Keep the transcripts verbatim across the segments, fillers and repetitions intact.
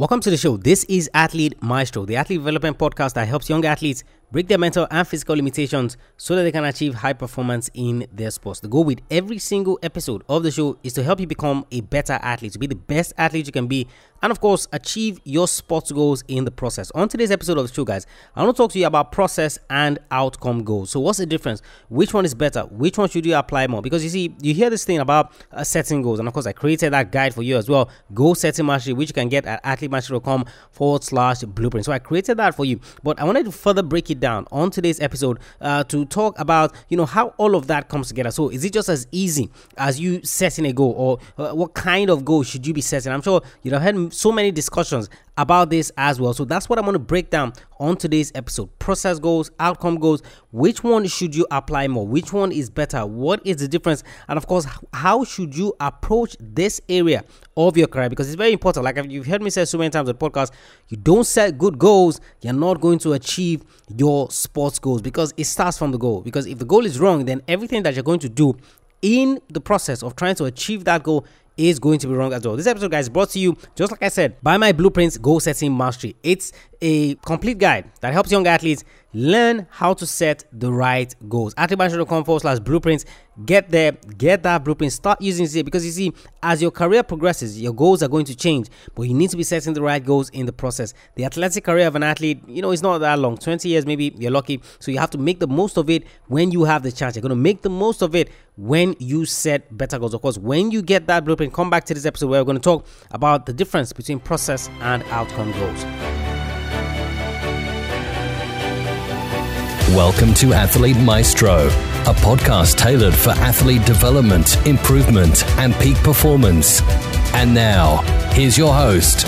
Welcome to the show. This is Athlete Maestro, the athlete development podcast that helps young athletes break their mental and physical limitations so that they can achieve high performance in their sports. The goal with every single episode of the show is to help you become a better athlete, to be the best athlete you can be, and of course, achieve your sports goals in the process. On today's episode of the show, guys, I want to talk to you about process and outcome goals. So what's the difference? Which one is better? Which one should you apply more? Because you see, you hear this thing about uh, setting goals, and of course, I created that guide for you as well, Goal Setting Mastery, which you can get at athletemaestro dot com forward slash blueprint. So I created that for you, but I wanted to further break it down on today's episode uh, to talk about, you know, how all of that comes together. So is it just as easy as you setting a goal, or uh, what kind of goal should you be setting? I'm sure you know I've had so many discussions about this as well. So that's what I'm going to break down on today's episode. Process goals, outcome goals, which one should you apply more? Which one is better? What is the difference? And of course, how should you approach this area of your career? Because it's very important. Like you've heard me say so many times on the podcast, you don't set good goals, you're not going to achieve your sports goals, because it starts from the goal. Because if the goal is wrong, then everything that you're going to do in the process of trying to achieve that goal is going to be wrong as well. This episode, guys, brought to you, just like I said, by my Blueprints Goal Setting Mastery. It's a complete guide that helps young athletes learn how to set the right goals. athletemaestro dot com forward slash blueprints. Get there, get that blueprint, start using it, because you see, as your career progresses, your goals are going to change, but you need to be setting the right goals in the process. The athletic career of an athlete, you know, it's not that long, twenty years maybe, you're lucky, so you have to make the most of it when you have the chance. You're going to make the most of it when you set better goals. Of course, when you get that blueprint, come back to this episode where we're going to talk about the difference between process and outcome goals. Welcome to Athlete Maestro, a podcast tailored for athlete development, improvement, and peak performance. And now, here's your host.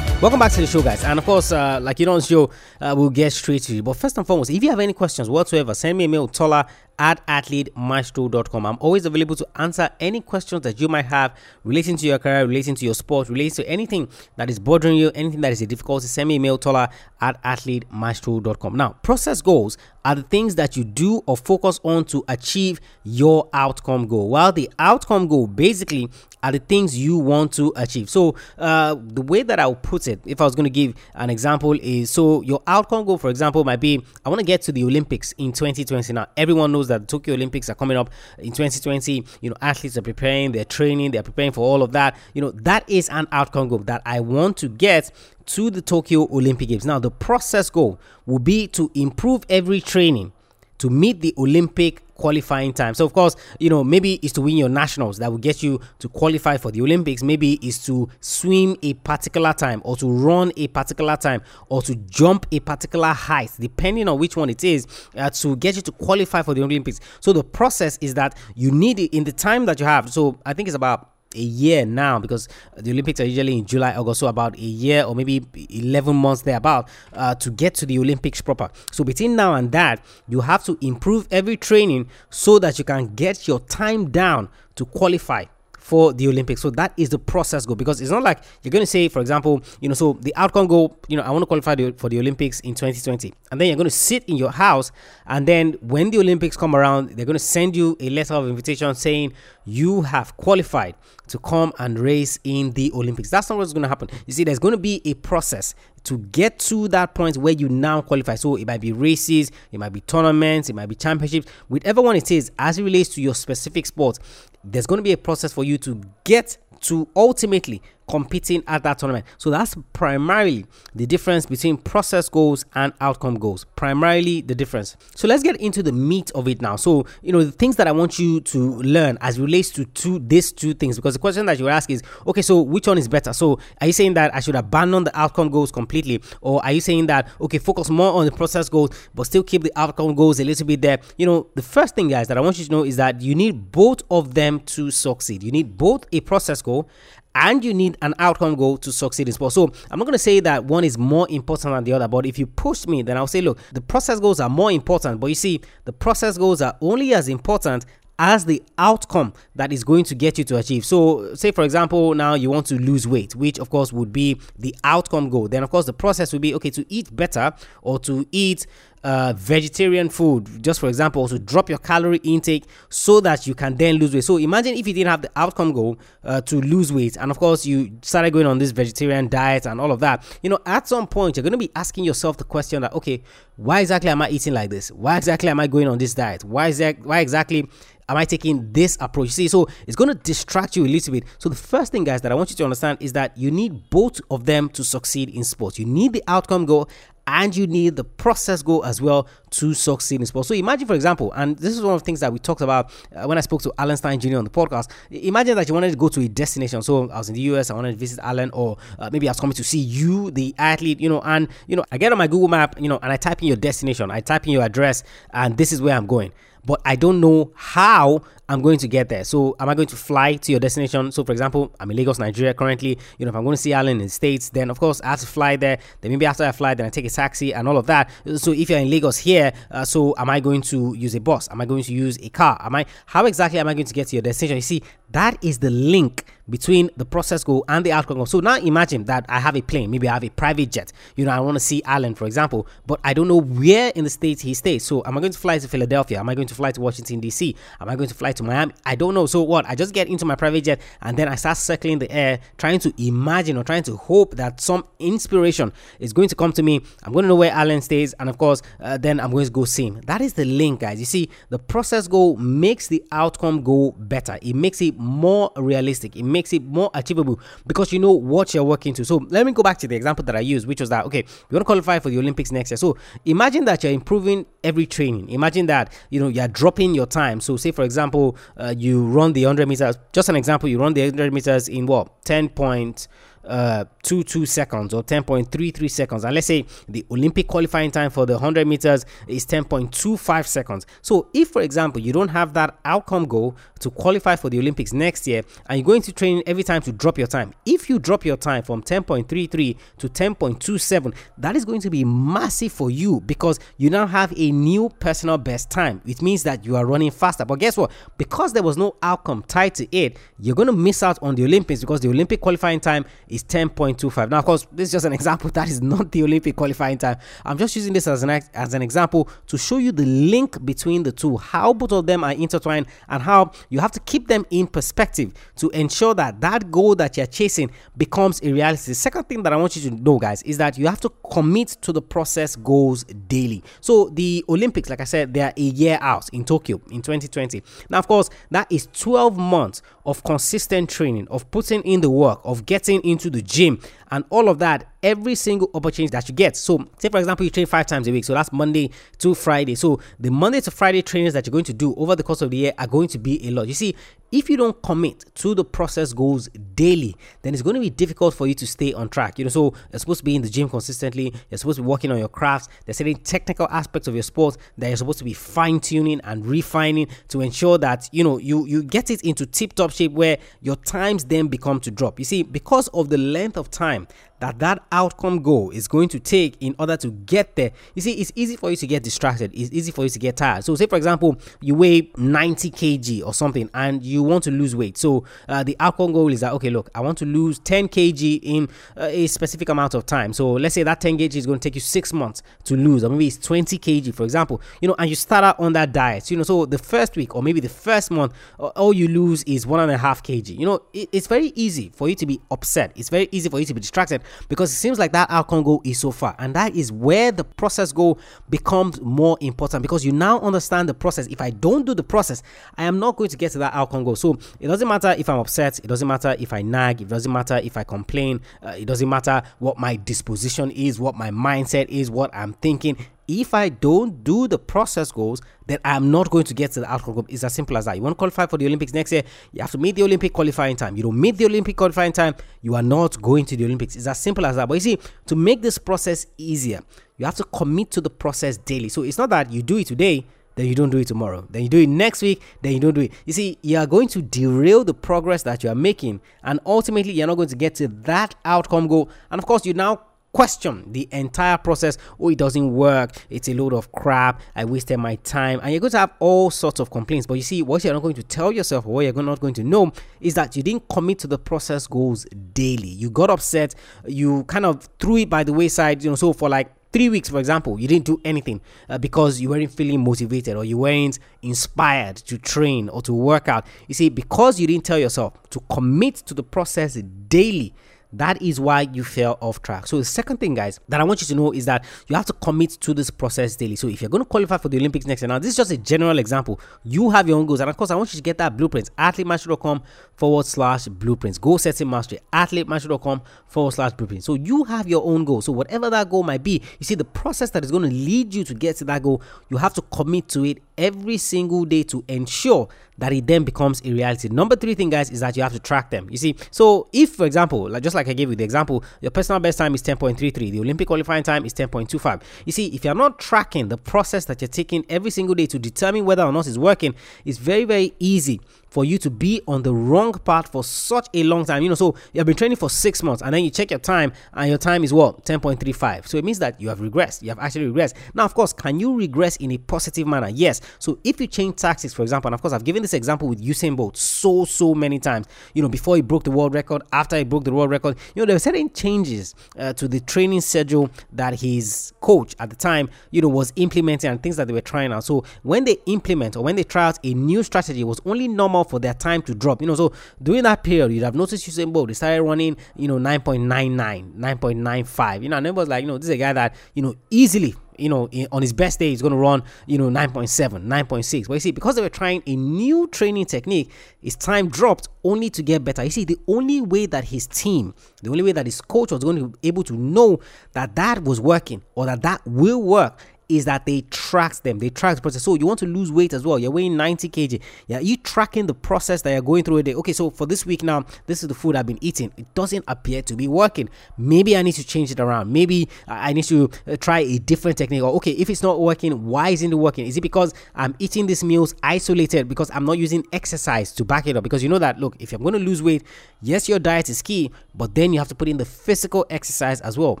Welcome back to the show, guys. And of course, uh, like you know on the show, uh, we'll get straight to you. But first and foremost, if you have any questions whatsoever, send me a mail, tola at athletemaestro dot com. I'm always available to answer any questions that you might have relating to your career, relating to your sport, relating to anything that is bothering you, anything that is a difficulty. Send me a mail, tola at athletemaestro dot com. Now, process goals are the things that you do or focus on to achieve your outcome goal, while the outcome goal basically are the things you want to achieve. So uh, the way that I'll put it, if I was going to give an example, is so your outcome goal, for example, might be, I want to get to the Olympics in twenty twenty. Now, everyone knows that the Tokyo Olympics are coming up in twenty twenty. You know, athletes are preparing, they're training, they're preparing for all of that. You know, that is an outcome goal, that I want to get to the Tokyo Olympic Games. Now, the process goal will be to improve every training to meet the Olympic qualifying time. So of course, you know, maybe it's to win your nationals that will get you to qualify for the Olympics. Maybe it's to swim a particular time, or to run a particular time, or to jump a particular height, depending on which one it is, uh, to get you to qualify for the Olympics. So the process is that you need it in the time that you have. So I think it's about a year now, because the Olympics are usually in July, August, so about a year or maybe eleven months thereabout uh, to get to the Olympics proper. So between now and that, you have to improve every training so that you can get your time down to qualify for the Olympics. So that is the process goal, because it's not like you're going to say, for example, you know, so the outcome goal, you know, I want to qualify the, for the Olympics in twenty twenty, and then you're going to sit in your house, and then when the Olympics come around, they're going to send you a letter of invitation saying you have qualified to come and race in the Olympics. That's not what's going to happen. You see, there's going to be a process to get to that point where you now qualify. So it might be races, it might be tournaments, it might be championships, whichever one it is, as it relates to your specific sport, there's going to be a process for you to get to ultimately competing at that tournament. So that's primarily the difference between process goals and outcome goals. Primarily the difference. So let's get into the meat of it now. So, you know, the things that I want you to learn as relates to two, these two things, because the question that you ask is, okay, so which one is better? So are you saying that I should abandon the outcome goals completely? Or are you saying that, okay, focus more on the process goals, but still keep the outcome goals a little bit there? You know, the first thing, guys, that I want you to know is that you need both of them to succeed. You need both a process goal and you need an outcome goal to succeed in sports. So I'm not going to say that one is more important than the other, but if you push me, then I'll say, look, the process goals are more important. But you see, the process goals are only as important as the outcome that is going to get you to achieve. So say, for example, now you want to lose weight, which of course would be the outcome goal. Then of course the process would be, okay, to eat better, or to eat uh, vegetarian food, just for example, to drop your calorie intake so that you can then lose weight. So imagine if you didn't have the outcome goal uh, to lose weight, and of course you started going on this vegetarian diet and all of that. You know, at some point you're going to be asking yourself the question that, okay, why exactly am I eating like this? Why exactly am I going on this diet? Why is that? Why exactly am I taking this approach? See, so it's going to distract you a little bit. So the first thing, guys, that I want you to understand is that you need both of them to succeed in sports. You need the outcome goal and you need the process goal as well to succeed in sports. So imagine, for example, and this is one of the things that we talked about uh, when I spoke to Alan Stein Junior on the podcast. Imagine that you wanted to go to a destination. So I was in the U S, I wanted to visit Alan, or uh, maybe I was coming to see you, the athlete, you know, and, you know, I get on my Google map, you know, and I type in your destination, I type in your address, and this is where I'm going. But I don't know how I'm going to get there. So am I going to fly to your destination? So for example, I'm in Lagos, Nigeria currently. You know, if I'm going to see Alan in the States, then of course I have to fly there. Then maybe after I fly, then I take a taxi and all of that. So if you're in Lagos here, uh, so am I going to use a bus? Am I going to use a car? Am I? How exactly am I going to get to your destination? You see, that is the link between the process goal and the outcome goal. So now imagine that I have a plane, maybe I have a private jet. You know, I want to see Alan, for example, but I don't know where in the States he stays. So am I going to fly to Philadelphia? Am I going to fly to Washington, D C? Am I going to fly to Miami? I don't know. So what? I just get into my private jet and then I start circling the air, trying to imagine or trying to hope that some inspiration is going to come to me. I'm going to know where Alan stays, and of course, uh, then I'm going to go see him. That is the link, guys. You see, the process goal makes the outcome goal better. It makes it more realistic. It makes it more achievable because you know what you're working to. So let me go back to the example that I used, which was that, okay, you want to qualify for the Olympics next year. So imagine that you're improving every training. Imagine that, you know, you're dropping your time. So say, for example, uh, you run the one hundred meters, just an example, you run the one hundred meters in what, ten point Uh, two point two seconds or ten point three three seconds, and let's say the Olympic qualifying time for the one hundred meters is ten point two five seconds. So if, for example, you don't have that outcome goal to qualify for the Olympics next year, and you're going to train every time to drop your time, if you drop your time from ten point three three to ten point two seven, that is going to be massive for you because you now have a new personal best time. It means that you are running faster, but guess what? Because there was no outcome tied to it, you're going to miss out on the Olympics because the Olympic qualifying time is is ten point two five. Now, of course, this is just an example. That is not the Olympic qualifying time. I'm just using this as an as an example to show you the link between the two, how both of them are intertwined and how you have to keep them in perspective to ensure that that goal that you're chasing becomes a reality. The second thing that I want you to know, guys, is that you have to commit to the process goals daily. So the Olympics, like I said, they are a year out in Tokyo in twenty twenty. Now, of course, that is twelve months of consistent training, of putting in the work, of getting into to the gym and all of that, every single opportunity that you get. So say, for example, you train five times a week. So that's Monday to Friday. So the Monday to Friday trainings that you're going to do over the course of the year are going to be a lot. You see, if you don't commit to the process goals daily, then it's going to be difficult for you to stay on track. You know, so you're supposed to be in the gym consistently. You're supposed to be working on your crafts. There's certain technical aspects of your sport that you're supposed to be fine-tuning and refining to ensure that, you know, you, you get it into tip-top shape where your times then become to drop. You see, because of the length of time that that outcome goal is going to take in order to get there, you see, it's easy for you to get distracted. It's easy for you to get tired. So say, for example, you weigh ninety kilograms or something and you want to lose weight. So uh, the outcome goal is that, okay, look, I want to lose ten kilograms in uh, a specific amount of time. So let's say that ten kilograms is going to take you six months to lose, or maybe it's twenty kilograms, for example, you know, and you start out on that diet, you know, so the first week or maybe the first month, all you lose is one and a half kg. You know, it, it's very easy for you to be upset. It's very easy for you to be distracted because it seems like that outcome goal is so far, and that is where the process goal becomes more important because you now understand the process. If I don't do the process, I am not going to get to that outcome goal. So it doesn't matter if I'm upset, it doesn't matter if I nag, it doesn't matter if I complain, uh, it doesn't matter what my disposition is, what my mindset is, what I'm thinking. If I don't do the process goals, then I'm not going to get to the outcome goal. It's as simple as that. You want to qualify for the Olympics next year, you have to meet the Olympic qualifying time. You don't meet the Olympic qualifying time, you are not going to the Olympics. It's as simple as that. But you see, to make this process easier, you have to commit to the process daily. So it's not that you do it today, then you don't do it tomorrow, then you do it next week, then you don't do it. You see, you are going to derail the progress that you are making, and ultimately, you're not going to get to that outcome goal. And of course, you now question the entire process. Oh, it doesn't work, it's a load of crap, I wasted my time, and you're going to have all sorts of complaints. But you see, what you're not going to tell yourself, or what you're not going to know, is that you didn't commit to the process goals daily. You got upset, you kind of threw it by the wayside, you know, so for like three weeks, for example, you didn't do anything uh, because you weren't feeling motivated or you weren't inspired to train or to work out. You see, because you didn't tell yourself to commit to the process daily, that is why you fell off track. So the second thing, guys, that I want you to know is that you have to commit to this process daily. So if you're going to qualify for the Olympics next year, now this is just a general example. You have your own goals. And of course, I want you to get that blueprint. athletemaestro.com forward slash blueprints. Goal setting mastery. athletemaestro.com forward slash blueprints. So you have your own goal. So whatever that goal might be, you see the process that is going to lead you to get to that goal, you have to commit to it every single day to ensure that it then becomes a reality. Number three thing, guys, is that you have to track them. You see, so if, for example, like just like I gave you the example, your personal best time is ten point three three, the Olympic qualifying time is ten point two five. You see, if you're not tracking the process that you're taking every single day to determine whether or not it's working, it's very, very easy for you to be on the wrong path for such a long time. You know, so you've been training for six months and then you check your time and your time is what? ten point three five. So it means that you have regressed. You have actually regressed. Now, of course, can you regress in a positive manner? Yes. So if you change tactics, for example, and of course, I've given this example with Usain Bolt so, so many times, you know, before he broke the world record, after he broke the world record, you know, there were certain changes uh, to the training schedule that his coach at the time, you know, was implementing and things that they were trying out. So when they implement or when they try out a new strategy, it was only normal for their time to drop, you know. So during that period, you'd have noticed Usain Bolt, they started running, you know, nine point nine nine, nine point nine five, you know, and it was like, you know, this is a guy that, you know, easily, you know, on his best day, he's going to run, you know, nine point seven, nine point six. But you see, because they were trying a new training technique, his time dropped only to get better. You see, the only way that his team, the only way that his coach was going to be able to know that that was working or that that will work is that they track them, they track the process. So you want to lose weight as well. You're weighing ninety kilograms. Yeah, you tracking the process that you're going through a day. Okay, so for this week now, this is the food I've been eating. It doesn't appear to be working. Maybe I need to change it around. Maybe I need to try a different technique. Or okay, if it's not working, why isn't it working? Is it because I'm eating these meals isolated because I'm not using exercise to back it up? Because you know that, look, if you're going to lose weight, yes, your diet is key, but then you have to put in the physical exercise as well.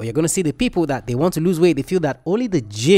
Or you're going to see the people that they want to lose weight, they feel that only the gym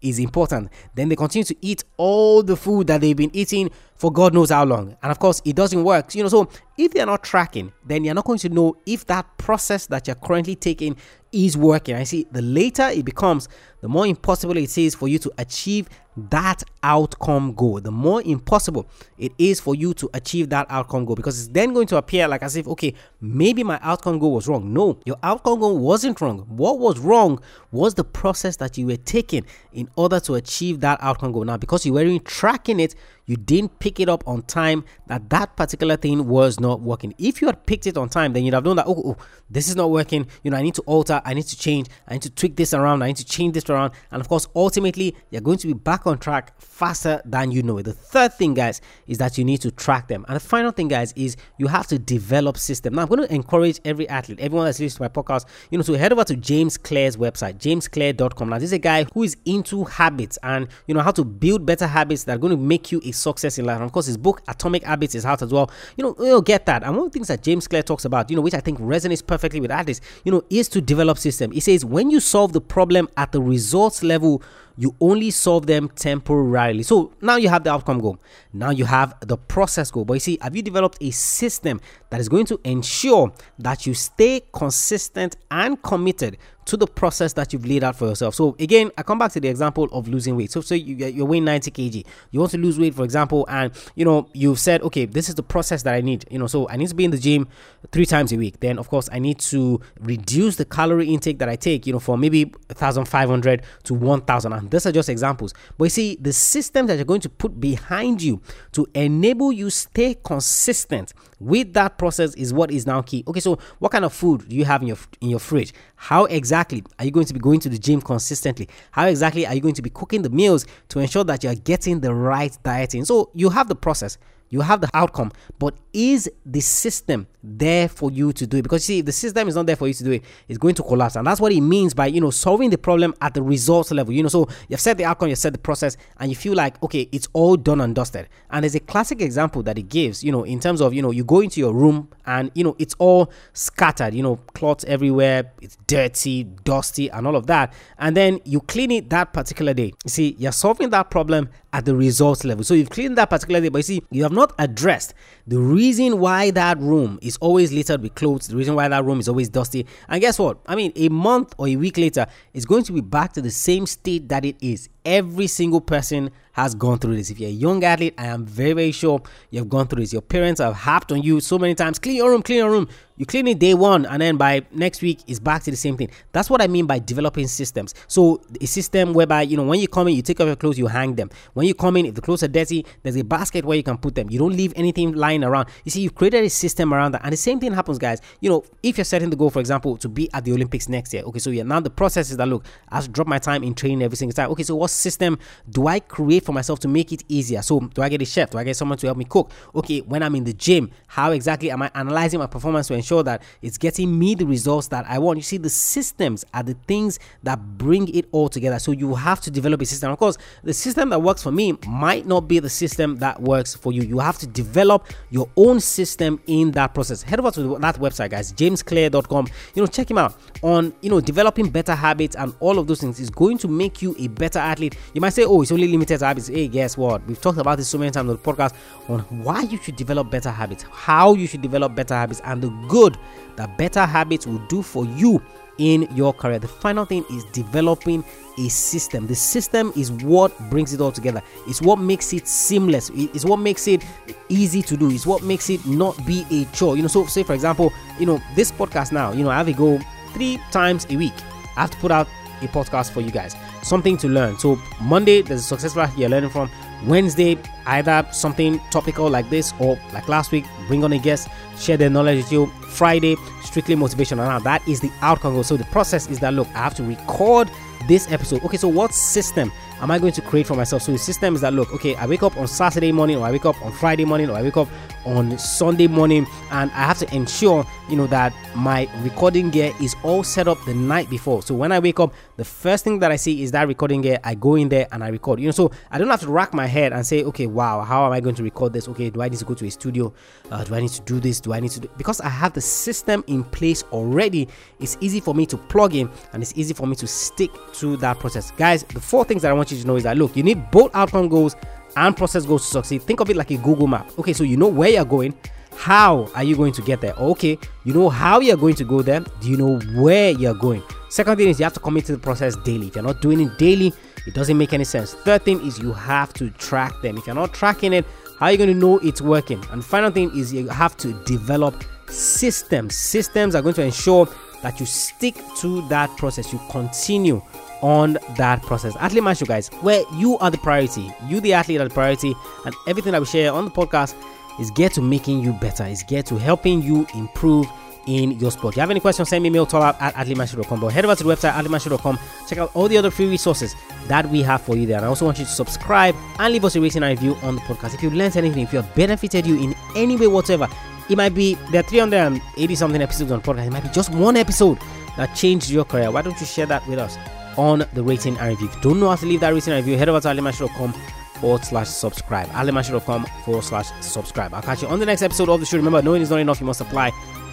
is important, then they continue to eat all the food that they've been eating for God knows how long, and of course it doesn't work, you know. So if they're not tracking, then you're not going to know if that process that you're currently taking is working. I see, the later it becomes, the more impossible it is for you to achieve that outcome goal. The more impossible it is for you to achieve that outcome goal, because it's then going to appear like as if, okay, maybe my outcome goal was wrong. No, your outcome goal wasn't wrong. What was wrong was the process that you were taking in order to achieve that outcome goal. Now, because you weren't tracking it, you didn't pick it up on time, that that particular thing was not working. If you had picked it on time, then you'd have known that, oh, oh, this is not working. You know, I need to alter. I need to change. I need to tweak this around. I need to change this around. And of course, ultimately, you're going to be back on track faster than you know it. The third thing, guys, is that you need to track them. And the final thing, guys, is you have to develop system. Now, I'm going to encourage every athlete, everyone that's listening to my podcast, you know, to head over to James Clear's website, james clear dot com. Now, this is a guy who is into habits and, you know, how to build better habits that are going to make you a success in life. And of course, his book, Atomic Habits, is out as well. You know, you'll get that. And one of the things that James Clear talks about, you know, which I think resonates perfectly with athletes, you know, is to develop system. He says, when you solve the problem at the results level, you only solve them temporarily. So now you have the outcome goal. Now you have the process goal. But you see, have you developed a system that is going to ensure that you stay consistent and committed to the process that you've laid out for yourself? So again, I come back to the example of losing weight. So, so you, you're weighing ninety kilograms. You want to lose weight, for example, and you know you've said, okay, this is the process that I need. You know, so I need to be in the gym three times a week. Then, of course, I need to reduce the calorie intake that I take. You know, from maybe fifteen hundred to one thousand. And these are just examples. But you see, the system that you're going to put behind you to enable you stay consistent with that process is what is now key. Okay, so what kind of food do you have in your in your fridge? How exactly? Exactly, are you going to be going to the gym consistently? How exactly are you going to be cooking the meals to ensure that you're getting the right dieting? So you have the process, you have the outcome, but is the system there for you to do it? Because you see, if the system is not there for you to do it, it's going to collapse. And that's what it means by, you know, solving the problem at the results level. You know, so you've set the outcome, you've set the process, and you feel like, okay, it's all done and dusted. And there's a classic example that it gives, you know, in terms of, you know, you go into your room and, you know, it's all scattered, you know, clots everywhere, it's dirty, dusty, and all of that. And then you clean it that particular day. You see, you're solving that problem at the results level. So you've cleaned that particular day, but you see, you have not addressed the reason why that room is always littered with clothes, the reason why that room is always dusty. And guess what? I mean, a month or a week later, it's going to be back to the same state that it is. Every single person has gone through this. If you're a young athlete, I am very, very sure you've gone through this. Your parents have harped on you so many times, clean your room, clean your room. You clean it day one, and then by next week, it's back to the same thing. That's what I mean by developing systems. So a system whereby, you know, when you come in, you take off your clothes, you hang them. When you come in, if the clothes are dirty, there's a basket where you can put them. You don't leave anything lying around. You see, you've created a system around that. And the same thing happens, guys. You know, if you're setting the goal, for example, to be at the Olympics next year, okay, so you're now the process is that, look, I have to drop my time in training every single time. Okay, so what system do I create for myself to make it easier? So do I get a chef? Do I get someone to help me cook? Okay, when I'm in the gym, how exactly am I analyzing my performance to ensure that it's getting me the results that I want? You see, the systems are the things that bring it all together. So you have to develop a system. Of course, the system that works for me might not be the system that works for you. You have to develop your own system in that process. Head over to that website, guys, james clear dot com. You know, check him out on, you know, developing better habits and all of those things. Is going to make you a better athlete. You might say, oh, it's only limited to habits. Hey, guess what? We've talked about this so many times on the podcast on why you should develop better habits, how you should develop better habits, and the good that better habits will do for you in your career. The final thing is developing a system. The system is what brings it all together. It's what makes it seamless. It's what makes it easy to do. It's what makes it not be a chore. You know, so say for example, you know, this podcast now, you know, I have to go three times a week. I have to put out a podcast for you guys, something to learn. So Monday, there's a successful athlete you're learning from. Wednesday, either something topical like this, or like last week, bring on a guest, share their knowledge with you. Friday, strictly motivational. Now that is the outcome. So the process is that, look, I have to record this episode. Okay, so what system am I going to create for myself? So the system is that, look, okay, I wake up on Saturday morning, or I wake up on Friday morning, or I wake up on Sunday morning, and I have to ensure, you know, that my recording gear is all set up the night before. So when I wake up, the first thing that I see is that recording gear. I go in there and I record. You know, so I don't have to rack my head and say, okay, wow, how am I going to record this? Okay, do I need to go to a studio? Uh, do I need to do this? Do I need to do... Because I have the system in place already, it's easy for me to plug in, and it's easy for me to stick to that process. Guys, the four things that I want you to know is that, look, you need both outcome goals and process goals to succeed. Think of it like a Google map. Okay, so you know where you're going. How are you going to get there? Okay, you know how you're going to go there. Do you know where you're going? Second thing is you have to commit to the process daily. If you're not doing it daily, it doesn't make any sense. Third thing is you have to track them. If you're not tracking it, how are you going to know it's working? And final thing is you have to develop systems. Systems are going to ensure that you stick to that process. You continue on that process. Athlete Maestro, guys, where you are the priority, you the athlete are the priority, and everything that we share on the podcast is geared to making you better, is geared to helping you improve in your sport. If you have any questions, send me email tola at athlete maestro dot com, but head over to the website athlete maestro dot com. Check out all the other free resources that we have for you there. And I also want you to subscribe and leave us a rating and review on the podcast. If you learned anything, if you have benefited you in any way whatsoever, it might be there are three hundred eighty something episodes on podcast, it might be just one episode that changed your career. Why don't you share that with us on the rating and review? If you don't know how to leave that rating and review, head over to athletemaestro dot com forward slash subscribe, athletemaestro dot com forward slash subscribe. I'll catch you on the next episode of the show. Remember, knowing is not enough, you must apply.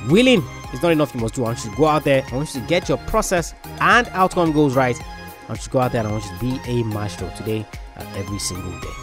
Willing is not enough, you must do. I want you to go out there, I want you to get your process and outcome goals right. I want you to go out there and I want you to be a maestro today and every single day.